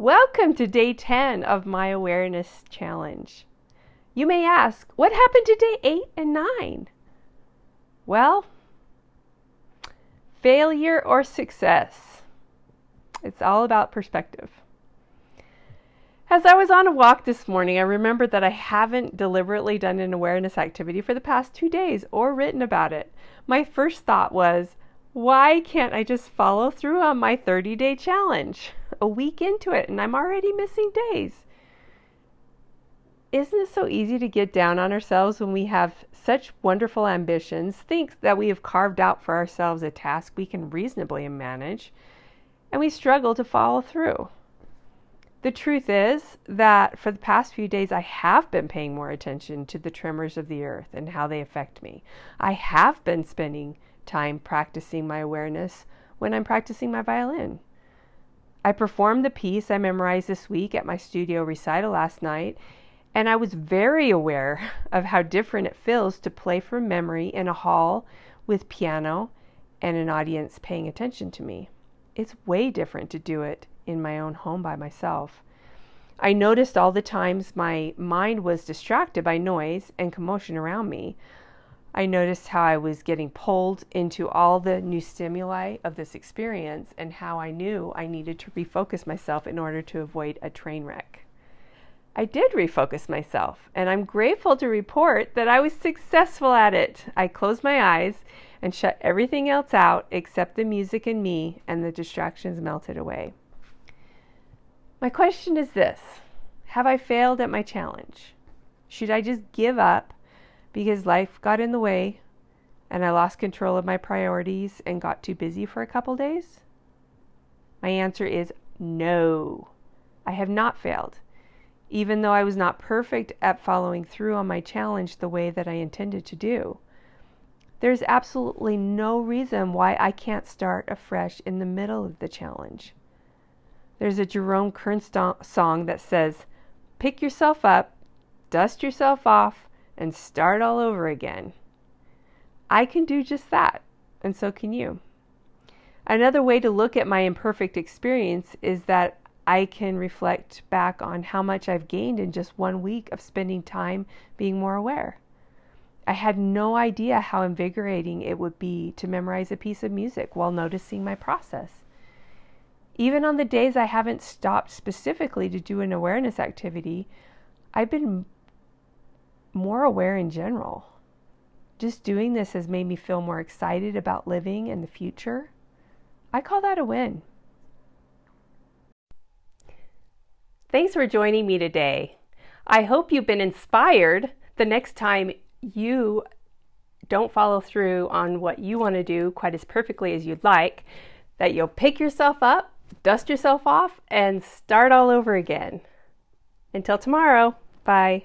Welcome to day 10 of my awareness challenge. You may ask, what happened to day 8 and 9? Well, failure or success. It's all about perspective. As I was on a walk this morning, I remembered that I haven't deliberately done an awareness activity for the past 2 days or written about it. My first thought was, why can't I just follow through on my 30-day challenge? A week into it, and I'm already missing days. Isn't it so easy to get down on ourselves when we have such wonderful ambitions, think that we have carved out for ourselves a task we can reasonably manage, and we struggle to follow through? The truth is that for the past few days, I have been paying more attention to the tremors of the earth and how they affect me. I have been spending time practicing my awareness when I'm practicing my violin. I performed the piece I memorized this week at my studio recital last night, and I was very aware of how different it feels to play from memory in a hall with piano and an audience paying attention to me. It's way different to do it in my own home by myself. I noticed all the times my mind was distracted by noise and commotion around me. I noticed how I was getting pulled into all the new stimuli of this experience and how I knew I needed to refocus myself in order to avoid a train wreck. I did refocus myself, and I'm grateful to report that I was successful at it. I closed my eyes and shut everything else out except the music and me, and the distractions melted away. My question is this: have I failed at my challenge? Should I just give up because life got in the way and I lost control of my priorities and got too busy for a couple days? My answer is no. I have not failed, even though I was not perfect at following through on my challenge the way that I intended to do. There's absolutely no reason why I can't start afresh in the middle of the challenge. There's a Jerome Kern song that says, "Pick yourself up, dust yourself off, and start all over again." I can do just that, and so can you. Another way to look at my imperfect experience is that I can reflect back on how much I've gained in just 1 week of spending time being more aware. I had no idea how invigorating it would be to memorize a piece of music while noticing my process. Even on the days I haven't stopped specifically to do an awareness activity, I've been more aware in general. Just doing this has made me feel more excited about living and the future. I call that a win. Thanks for joining me today. I hope you've been inspired the next time you don't follow through on what you want to do quite as perfectly as you'd like, that you'll pick yourself up, dust yourself off, and start all over again. Until tomorrow, bye.